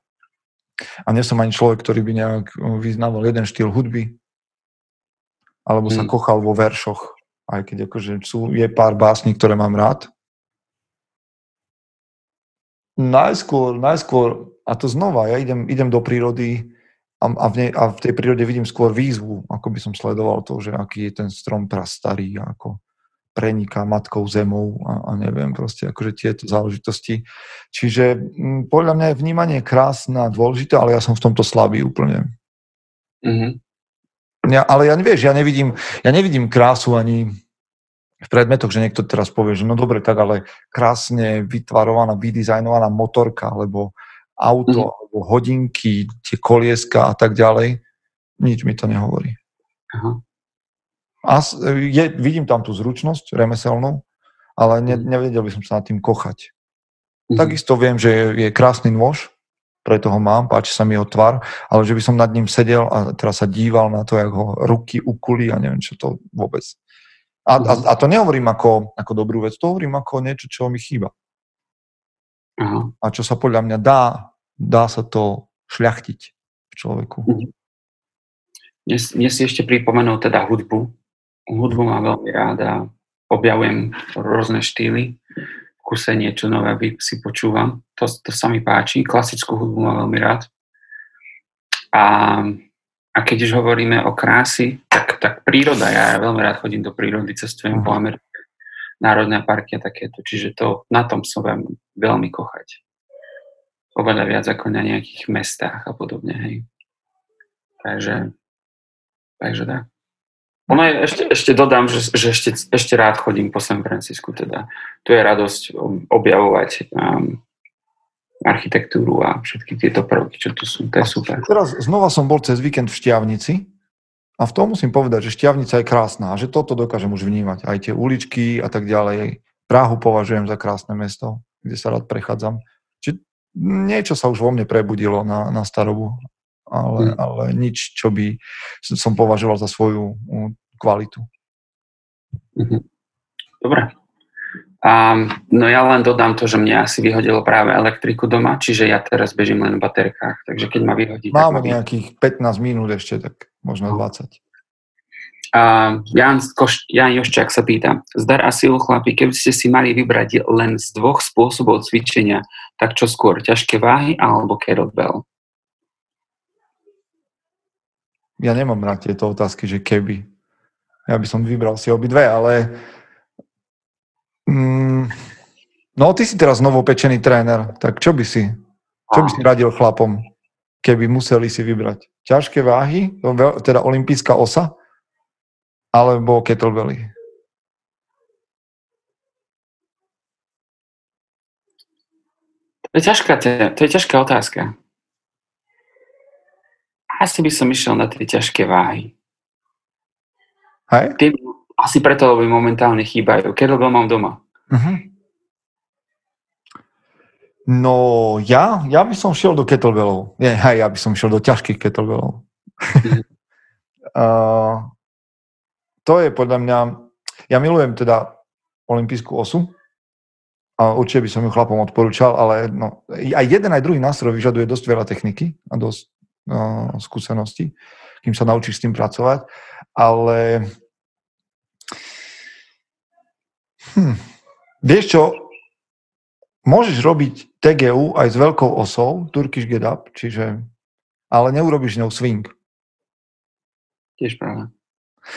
A nie som ani človek, ktorý by nejak vyznával jeden štýl hudby, alebo sa kochal vo veršoch, aj keď je pár básní, ktoré mám rád. Najskôr, a to znova, ja idem do prírody, a v tej prírode vidím skôr výzvu, ako by som sledoval to, že aký je ten strom prastarý, ako preniká matkou zemou a neviem, proste tieto záležitosti. Čiže podľa mňa je vnímanie krásne a dôležité, ale ja som v tomto slabý úplne. Mm-hmm. Ja nevidím krásu ani v predmetoch, že niekto teraz povie, že no dobre, tak ale krásne vytvarovaná, vydizajnovaná motorka, alebo auto, hodinky, tie kolieska a tak ďalej, nič mi to nehovorí. Aha. Vidím tam tú zručnosť remeselnú, ale nevedel by som sa nad tým kochať. Mhm. Takisto viem, že je krásny nôž, preto ho mám, páči sa mi jeho tvar, ale že by som nad ním sedel a teraz sa díval na to, jak ho ruky ukulí a neviem čo to vôbec. A to nehovorím ako dobrú vec, to hovorím ako niečo, čo mi chýba. Aha. A čo sa podľa mňa dá sa to šľachtiť v človeku. Dnes si ešte pripomenul teda hudbu. Hudbu mám veľmi rád a objavujem rôzne štýly. V kuse niečo nové si počúvam. To sa mi páči. Klasickú hudbu mám veľmi rád. A keď už hovoríme o krásy, tak príroda. Ja veľmi rád chodím do prírody, cestujem po Amerike, národné parky a takéto. Čiže to, na tom sa veľmi kochať. Oveľa viac ako na nejakých mestách a podobne. Hej. Takže tak. Ono je, ešte dodám, že ešte rád chodím po San Francisco. Teda. Tu je radosť objavovať architektúru a všetky tieto prvky, čo tu sú. To je super. Teraz znova som bol cez víkend v Štiavnici a v tom musím povedať, že Štiavnica je krásna a že toto dokážem už vnímať. Aj tie uličky a tak ďalej. Prahu považujem za krásne mesto, kde sa rád prechádzam. Čiže niečo sa už vo mne prebudilo na starobu. Ale nič, čo by som považoval za svoju kvalitu. Dobre. No ja len dodám to, že mňa asi vyhodilo práve elektriku doma, čiže ja teraz bežím len v baterkách, takže keď ma vyhodí... Máme nejakých 15 minút ešte, tak možno 20. Jan Joščák sa pýta. Zdar a silu, chlapi, keby ste si mali vybrať len z dvoch spôsobov cvičenia, tak čo skôr, ťažké váhy alebo kettlebell? Ja nemám na tieto otázky, že keby. Ja by som vybral si obidve, ale... No, ty si teraz novopečený tréner, tak čo by si radil chlapom, keby museli si vybrať? Ťažké váhy, teda olympijská osa, alebo kettlebelly? To je ťažká otázka. Asi by som išiel na tie ťažké váhy. Hej? Asi preto, lebo momentálne chýbajú. Kettlebell mám doma. Uh-huh. No, ja by som šiel do kettlebellov. Ja by som šiel do ťažkých kettlebellov. To je podľa mňa... Ja milujem teda olympijskú osu. A určite by som ju chlapom odporúčal, ale no, aj jeden, aj druhý nástroj vyžaduje dosť veľa techniky a dosť skúsenosti, kým sa naučíš s tým pracovať, ale vieš čo, môžeš robiť TGU aj s veľkou osou, Turkish Get Up, čiže, ale neurobiš ňou swing. Tiež práve.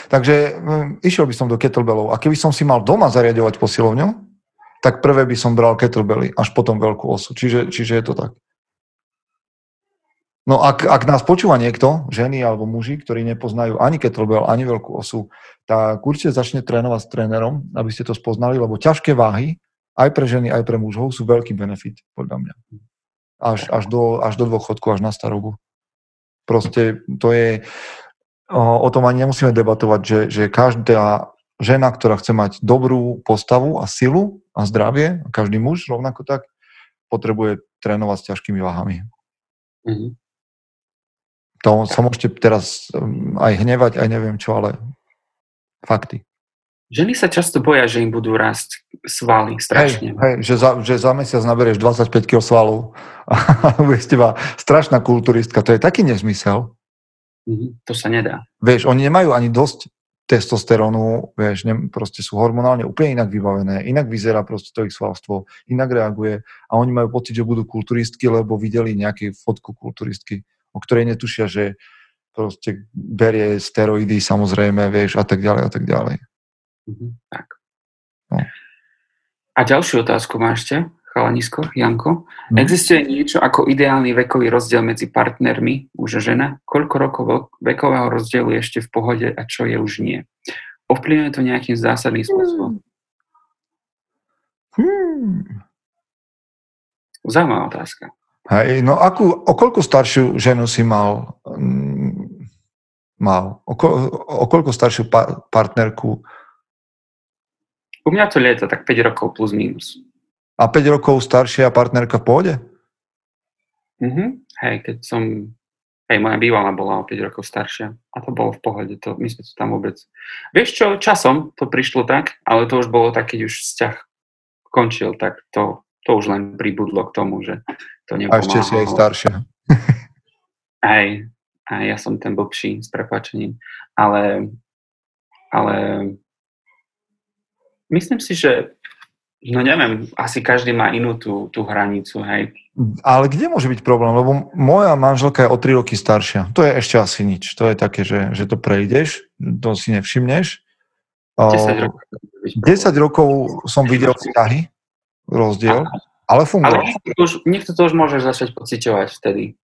Takže išiel by som do kettlebellov a keby som si mal doma zariadovať posilovňu, tak prvé by som bral kettlebelly, až potom veľkú osu, čiže je to tak. No ak nás počúva niekto, ženy alebo muži, ktorí nepoznajú ani kettlebell, ani veľkú osu, tak určite začne trénovať s trénerom, aby ste to spoznali, lebo ťažké váhy, aj pre ženy, aj pre mužov, sú veľký benefit, podľa mňa. Až do dôchodku, až na starobu. Proste to je, o tom ani nemusíme debatovať, že každá žena, ktorá chce mať dobrú postavu a silu a zdravie, a každý muž rovnako tak, potrebuje trénovať s ťažkými váhami. Mhm. To sa môžete teraz aj hnevať, aj neviem čo, ale fakty. Ženy sa často boja, že im budú rásť svaly strašne. Že za mesiac naberieš 25 kg svalov a bude z teba strašná kulturistka. To je taký nezmysel. To sa nedá. Vieš, oni nemajú ani dosť testosterónu, vieš, proste sú hormonálne úplne inak vybavené, inak vyzerá proste to ich svalstvo, inak reaguje a oni majú pocit, že budú kulturistky, lebo videli nejakú fotku kulturistky, o ktorej netušia, že proste berie steroidy, samozrejme, vieš, a tak ďalej, a tak ďalej. Tak. No. A ďalšiu otázku máš ešte, chalanisko, Janko. Existuje niečo ako ideálny vekový rozdiel medzi partnermi, muž a žena? Koľko rokov vekového rozdielu je ešte v pohode a čo je už nie? Ovplyvňuje to nejakým zásadným spôsobom? Zaujímavá otázka. Hej, no okoľko staršiu ženu si mal? Okoľko staršiu partnerku? U mňa to lieta, tak 5 rokov plus minus. A 5 rokov staršia partnerka v pohode? Mhm, hej, moja bývalá bola o 5 rokov staršia a to bolo v pohode, to, my sme to tam vôbec... Vieš čo, časom to prišlo tak, ale to už bolo tak, keď už vzťah končil, tak to už len pribudlo k tomu, že to nepomáhalo. A ešte si aj staršia. Aj ja som ten blbší, s prepáčením, ale myslím si, že neviem, asi každý má inú tú hranicu, hej. Ale kde môže byť problém? Lebo moja manželka je o 3 roky staršia. To je ešte asi nič. To je také, že to prejdeš, to si nevšimneš. 10 rokov som videl vzťahy, rozdiel, ale funguje. Ale niekto to už môžeš začať pociťovať vtedy.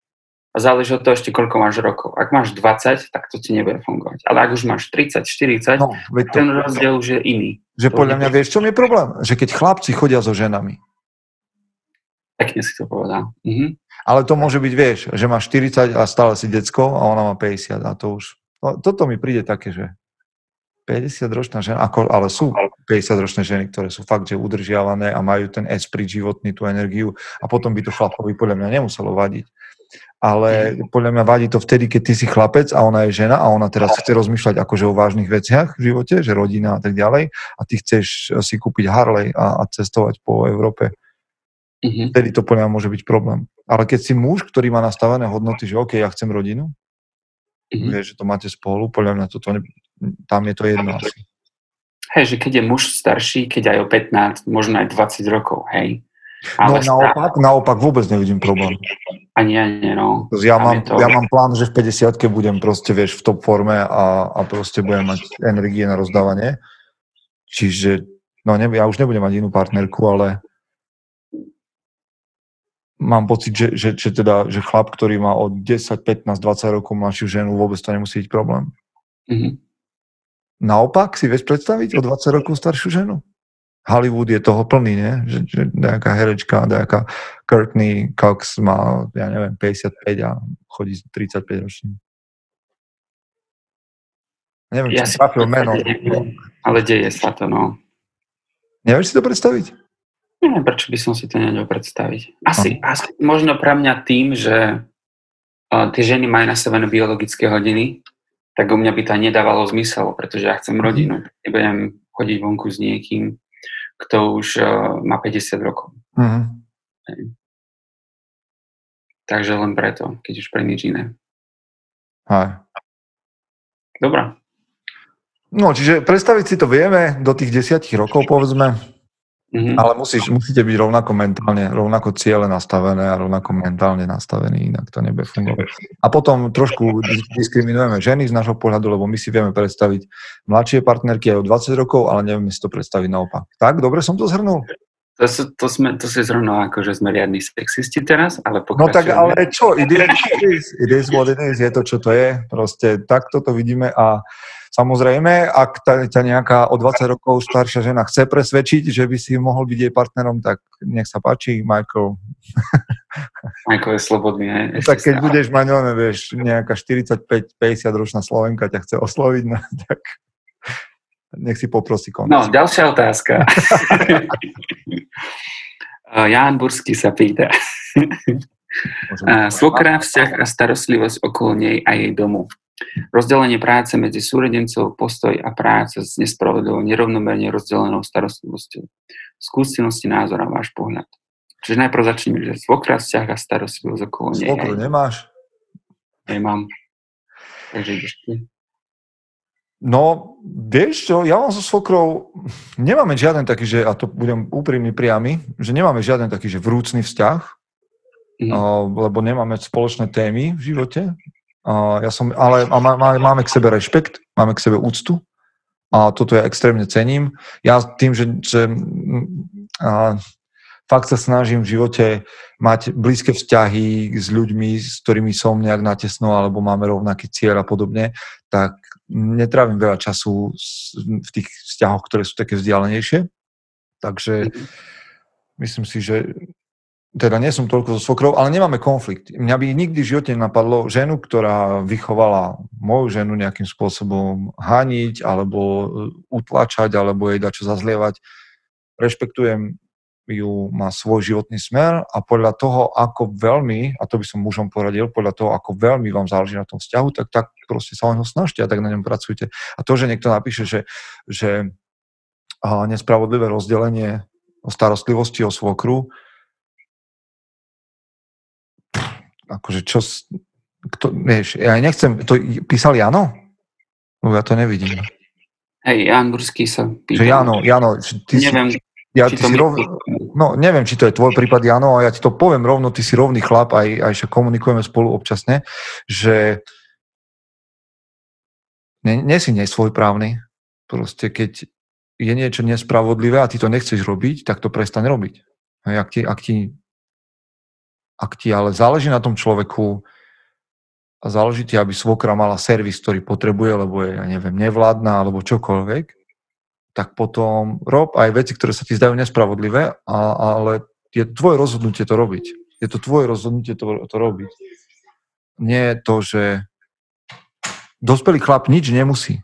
Záleží od toho ešte, koľko máš rokov. Ak máš 20, tak to ti nebude fungovať. Ale ak už máš 30, 40, no, ten rozdiel už je iný. Že podľa mňa, vieš, čo je problém? Že keď chlapci chodia so ženami. Pekne si to povedal. Mhm. Ale to môže byť, vieš, že máš 40 a stále si decko a ona má 50 a to už... Toto mi príde také, že 50-ročná žena, ale sú 50-ročné ženy, ktoré sú fakt, že udržiavané a majú ten esprit životný, tú energiu a potom by to chlapovi podľa mňa nemuselo vadiť. Ale podľa mňa vadí to vtedy, keď ty si chlapec a ona je žena a ona teraz chce rozmýšľať akože o vážnych veciach v živote, že rodina a tak ďalej a ty chceš si kúpiť Harley a cestovať po Európe. Uh-huh. Vtedy to podľa mňa môže byť problém. Ale keď si muž, ktorý má nastavené hodnoty, že OK, ja chcem rodinu, uh-huh, vieš, že to máte spolu, podľa mňa tam je to jedno asi. Hej, že keď je muž starší, keď aj o 15, možno aj 20 rokov, hej. Ale no naopak vôbec nevidím problém. Ani, no. Ja mám plán, že v 50-ke budem proste, vieš, v top forme a proste budem mať energie na rozdávanie. Čiže, ja už nebudem mať inú partnerku, ale mám pocit, že chlap, ktorý má od 10, 15, 20 rokov mladšiu ženu, vôbec to nemusí byť problém. Mm-hmm. Naopak si vieš predstaviť o 20 rokov staršiu ženu? Hollywood je toho plný, nie? Že nejaká herečka, nejaká Kourtney Cox má, ja neviem, 55 a chodí 35 ročný. Neviem, či trafil meno. Ale deje sa to, no. Nevieš si to predstaviť? Neviem, prečo by som si to nevedel predstaviť. Asi možno pre mňa tým, že tie ženy majú nastavené biologické hodiny, tak u mňa by to nedávalo zmysel, pretože ja chcem rodinu. Nebudem chodiť vonku s niekým, kto už má 50 rokov. Uh-huh. Takže len preto, keď už pre nič iné. Aj. Dobrá. No, čiže predstaviť si to vieme do tých 10 rokov, povedzme, uh-huh, ale musíte byť rovnako mentálne, rovnako ciele nastavené a rovnako mentálne nastavený, inak to nebude fungovať. A potom trošku diskriminujeme ženy z nášho pohľadu, lebo my si vieme predstaviť mladšie partnerky aj o 20 rokov, ale nevieme si to predstaviť naopak. Tak, dobre som to zhrnul? To si zrovna ako, že sme riadni sexisti teraz, ale pokračujeme. No tak, ale čo? It is what it is, je to, čo to je. Proste takto to vidíme a samozrejme, ak ťa nejaká o 20 rokov staršia žena chce presvedčiť, že by si mohol byť jej partnerom, tak nech sa páči, Michael. Michael je slobodný, hej? No, tak keď budeš mať, vieš, nejaká 45-50 ročná Slovenka ťa chce osloviť, no, tak... Nech si poprosí konec. No, ďalšia otázka. Jan Burský sa pýta. Svokra, vzťah a starostlivosť okolo nej a jej domu. Rozdelenie práce medzi súrodencov, postoj a práca s nespravodlivou, nerovnomerne rozdelenou starostlivosťou. Skúsenosti, názor a váš pohľad. Čiže najprv začneme, že svokra, vzťah a starostlivosť okolo nej. Svokru nemáš? Nemám. Takže ideš ty. No, vieš čo, ja mám so svokrou, nemáme žiaden taký, že, a to budem úprimný priamy, že nemáme žiaden taký, že vrúcný vzťah, lebo nemáme spoločné témy v živote. Máme k sebe rešpekt, máme k sebe úctu a toto ja extrémne cením. Ja tým, že fakt sa snažím v živote mať blízke vzťahy s ľuďmi, s ktorými som nejak natesno, alebo máme rovnaký cieľ a podobne, tak netrávim veľa času v tých vzťahoch, ktoré sú také vzdialenejšie. Takže myslím si, že teda nie som toľko so svokrou, ale nemáme konflikt. Mňa by nikdy v živote nenapadlo ženu, ktorá vychovala moju ženu nejakým spôsobom haniť, alebo utlačať, alebo jej dačo zazlievať. Rešpektujem ju, má svoj životný smer a podľa toho, ako veľmi, a to by som mužom poradil, podľa toho, ako veľmi vám záleží na tom vzťahu, tak proste sa o neho snažte a tak na ňom pracujte. A to, že niekto napíše, že nespravodlivé rozdelenie o starostlivosti o svokru, akože čo... Kto, vieš, ja nechcem... To písal Jano? No ja to nevidím. Hej, Jan Burský sa pýta. Jano, ty neviem, si... Ja, či ty si no, neviem, či to je tvoj prípad, Jano, a ja ti to poviem rovno, ty si rovný chlap, aj sa komunikujeme spolu občasne, že nie si nesvojprávny. Proste, keď je niečo nespravodlivé a ty to nechceš robiť, tak to prestaň robiť. Ak ti ale záleží na tom človeku a záleží ti, aby svokra mala servis, ktorý potrebuje, lebo je, ja neviem, nevládna alebo čokoľvek, tak potom rob aj veci, ktoré sa ti zdajú nespravodlivé, ale je tvoje rozhodnutie to robiť. Je to tvoje rozhodnutie to robiť. Nie je to, že dospelý chlap nič nemusí.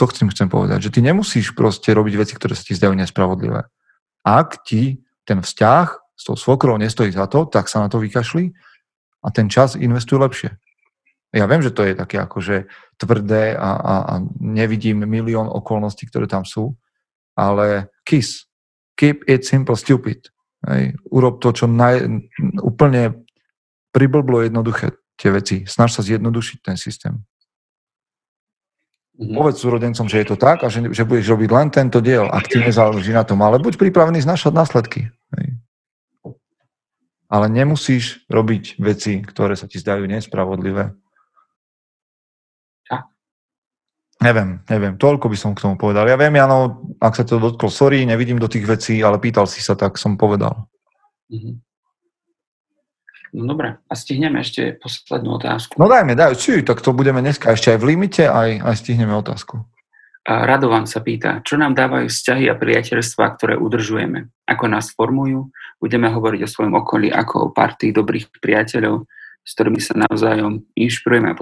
To chcem povedať, že ty nemusíš proste robiť veci, ktoré sa ti zdajú nespravodlivé. Ak ti ten vzťah s tou svokrou nestojí za to, tak sa na to vykašli a ten čas investuj lepšie. Ja viem, že to je také akože tvrdé a nevidím milión okolností, ktoré tam sú, ale kiss. Keep it simple, stupid. Hej. Urob to, čo úplne priblblo jednoduché tie veci. Snaž sa zjednodušiť ten systém. Povedz súrodencom, že je to tak a že budeš robiť len tento diel. Ak ti nezáleží na tom, ale buď pripravený znášať následky. Hej. Ale nemusíš robiť veci, ktoré sa ti zdajú nespravodlivé. Ja. Neviem. Toľko by som k tomu povedal. Ja viem, Jano, ak sa to dotkol, sorry, nevidím do tých vecí, ale pýtal si sa, tak som povedal. No dobre, a stihneme ešte poslednú otázku. No dajme, tak to budeme dneska ešte aj v limite, aj stihneme otázku. Radovan sa pýta, čo nám dávajú vzťahy a priateľstvá, ktoré udržujeme? Ako nás formujú? Budeme hovoriť o svojom okolí ako o partii dobrých priateľov, s ktorými sa navzájom inšpirujeme a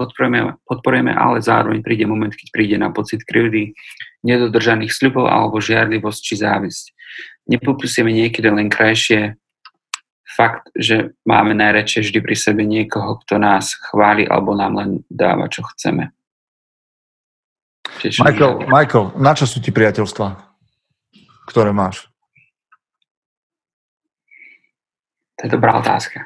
podporujeme, ale zároveň príde moment, keď príde na pocit krivdy, nedodržaných sľubov alebo žiarlivosť či závisť. Nepopisujeme niekedy len krajšie fakt, že máme najradšej vždy pri sebe niekoho, kto nás chváli alebo nám len dáva, čo chceme. Michael, na čo sú ti priateľstvá, ktoré máš? To je dobrá otázka.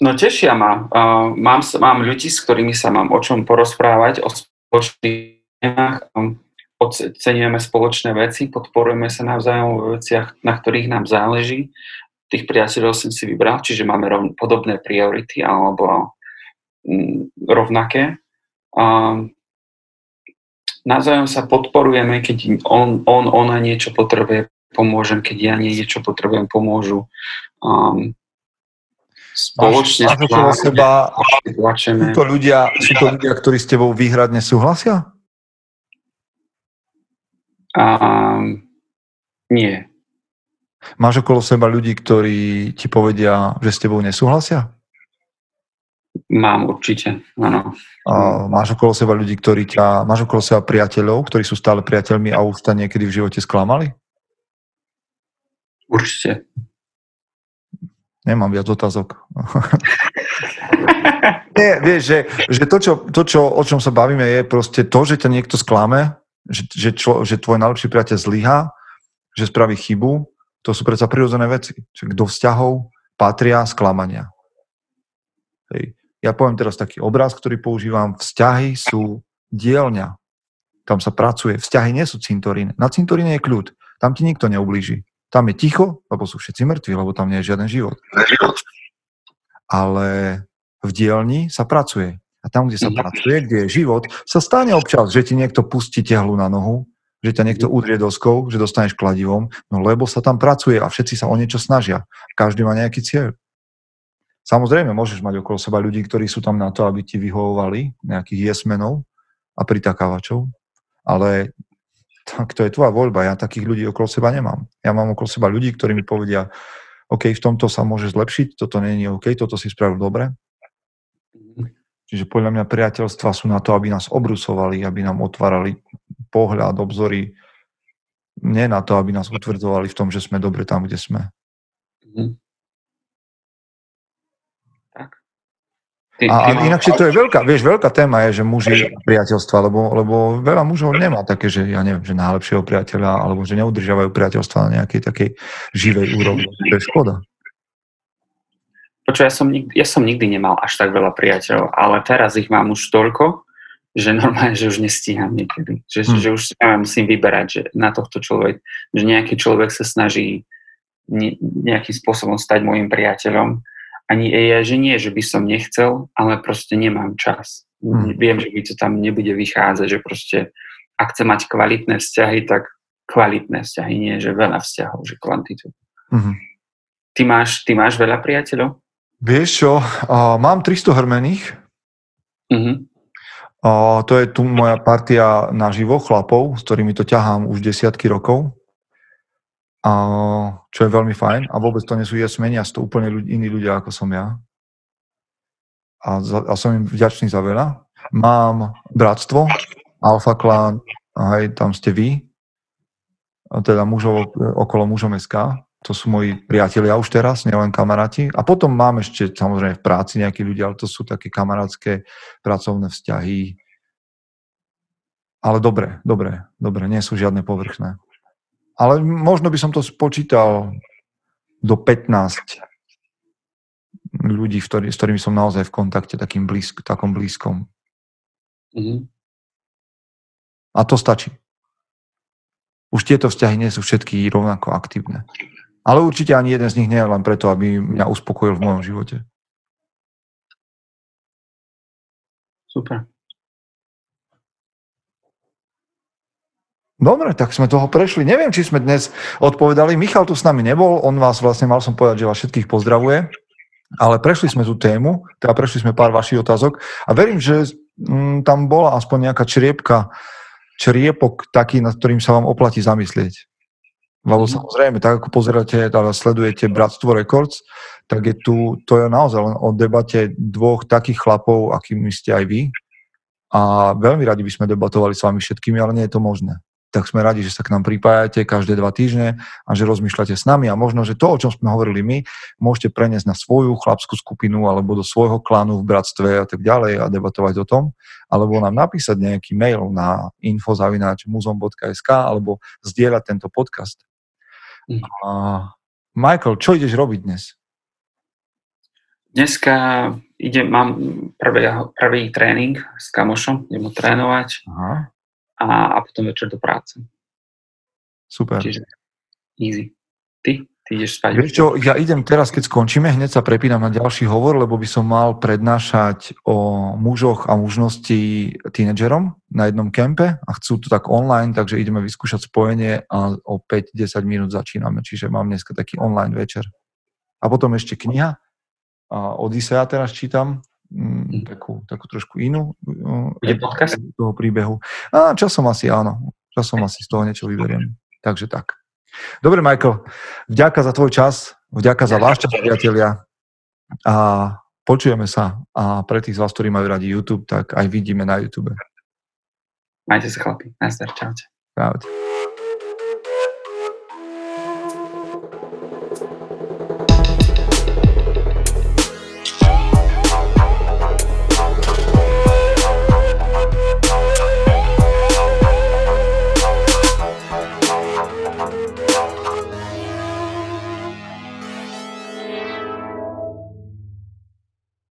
No tešia ma. Mám ľudí, s ktorými sa mám o čom porozprávať, o spoločných témach, oceňujeme spoločné veci, podporujeme sa navzájom vo veciach, na ktorých nám záleží. Tých priateľov som si vybral, čiže máme podobné priority alebo rovnaké. Navzájom sa podporujeme, keď ona niečo potrebuje, pomôžem, keď ja niečo potrebujem, pomôžu. Spoločne sú to ľudia, ktorí s tebou výhradne súhlasia? Nie. Máš okolo seba ľudí, ktorí ti povedia, že s tebou nesúhlasia? Mám určite, áno. Máš okolo seba ľudí, máš okolo seba priateľov, ktorí sú stále priateľmi a už ťa niekedy v živote sklamali? Určite. Nemám viac otázok. Nie, vieš, že o čom sa bavíme, je proste to, že ťa niekto sklame, že tvoj najlepší priateľ zlyhá, že spraví chybu. To sú predsa prirodzené veci. Čiže do vzťahov patria sklamania. Hej. Ja poviem teraz taký obraz, ktorý používam. Vzťahy sú dielňa. Tam sa pracuje. Vzťahy nie sú cintorín. Na cintoríne je kľud. Tam ti nikto neublíži. Tam je ticho, lebo sú všetci mŕtvi, lebo tam nie je žiaden život. Ale v dielni sa pracuje. A tam, kde sa pracuje, kde je život, sa stane občas, že ti niekto pustí tehlu na nohu, že ťa niekto udrie doskou, že dostaneš kladivom, no lebo sa tam pracuje a všetci sa o niečo snažia. Každý má nejaký cieľ. Samozrejme, môžeš mať okolo seba ľudí, ktorí sú tam na to, aby ti vyhovovali, nejakých jesmenov a pritakávačov, ale tak to je tvoja voľba. Ja takých ľudí okolo seba nemám. Ja mám okolo seba ľudí, ktorí mi povedia, OK, v tomto sa môže zlepšiť, toto nie je OK, toto si spravil dobre. Čiže podľa mňa priateľstva sú na to, aby nás obrusovali, aby nám otvárali pohľad, obzory. Nie na to, aby nás utvrdzovali v tom, že sme dobre tam, kde sme. Tak. A inakšie to je veľká téma je, že muži priateľstva, lebo veľa mužov nemá také, že ja neviem, že najlepšieho priateľa, alebo že neudržiavajú priateľstva na nejakej takej živej úrovni. To je škoda. Počuť, ja som nikdy nemal až tak veľa priateľov, ale teraz ich mám už toľko, že normálne, že už nestíham niekedy. Že už musím vyberať, že na tohto človek, že nejaký človek sa snaží nejakým spôsobom stať môjim priateľom. Ani ja, že nie, že by som nechcel, ale proste nemám čas. Viem, že mi to tam nebude vychádzať, že proste, ak chcem mať kvalitné vzťahy, tak kvalitné vzťahy, nie že veľa vzťahov, že kvantitu. Ty máš veľa priateľov? Vieš čo, mám 300 hrmených. To je tu moja partia naživo chlapov, s ktorými to ťahám už desiatky rokov. Čo je veľmi fajn a vôbec to nie sú jesmenia, sú to úplne iní ľudia ako som ja a som im vďačný za veľa. Mám bratstvo, Alfa klan, aj tam ste vy, teda mužov, okolo mužom.sk, to sú moji priatelia už teraz, nielen kamaráti, a potom mám ešte samozrejme v práci nejakí ľudia, ale to sú také kamarátske pracovné vzťahy, ale dobre, nie sú žiadne povrchné. Ale možno by som to spočítal do 15 ľudí, s ktorými som naozaj v kontakte, takom blízkom. A to stačí. Už tieto vzťahy nie sú všetky rovnako aktívne. Ale určite ani jeden z nich nie je len preto, aby mňa uspokojil v mojom živote. Super. Dobre, tak sme toho prešli. Neviem, či sme dnes odpovedali. Michal tu s nami nebol, on vás vlastne, mal som povedať, že vás všetkých pozdravuje, ale prešli sme tú tému, teda prešli sme pár vašich otázok a verím, že tam bola aspoň nejaká čriepok taký, nad ktorým sa vám oplatí zamyslieť. Lebo samozrejme, tak ako pozeráte, teda sledujete Bratstvo Records, tak je tu, to je naozaj len o debate dvoch takých chlapov, akými ste aj vy, a veľmi radi by sme debatovali s vami všetkými, ale nie je to možné. Tak sme radi, že sa k nám pripájate každé 2 týždne a že rozmýšľate s nami a možno, že to, o čom sme hovorili my, môžete preniesť na svoju chlapskú skupinu alebo do svojho klanu v bratstve a tak ďalej a debatovať o tom, alebo nám napísať nejaký mail na info@muzom.sk alebo zdieľať tento podcast. A Michael, čo ideš robiť dnes? Dneska mám prvý tréning s kamošom, idem ho trénovať. Aha. A potom večer do práce. Super. Čiže easy. Ty ideš spať. Vieš čo, ja idem teraz, keď skončíme, hneď sa prepínam na ďalší hovor, lebo by som mal prednášať o mužoch a mužnosti tínedžerom na jednom kempe a chcú to tak online, takže ideme vyskúšať spojenie a o 5-10 minút začíname, čiže mám dneska taký online večer. A potom ešte kniha. Odisea teraz čítam. Takú trošku inú z toho príbehu. A časom asi z toho niečo vyberiem. Takže tak. Dobre, Michael, vďaka za tvoj čas, vďaka za váš čas, priatelia. A počujeme sa. A pre tých z vás, ktorí majú radi YouTube, tak aj vidíme na YouTube. Majte sa, chlapi. Nazdar, čaute.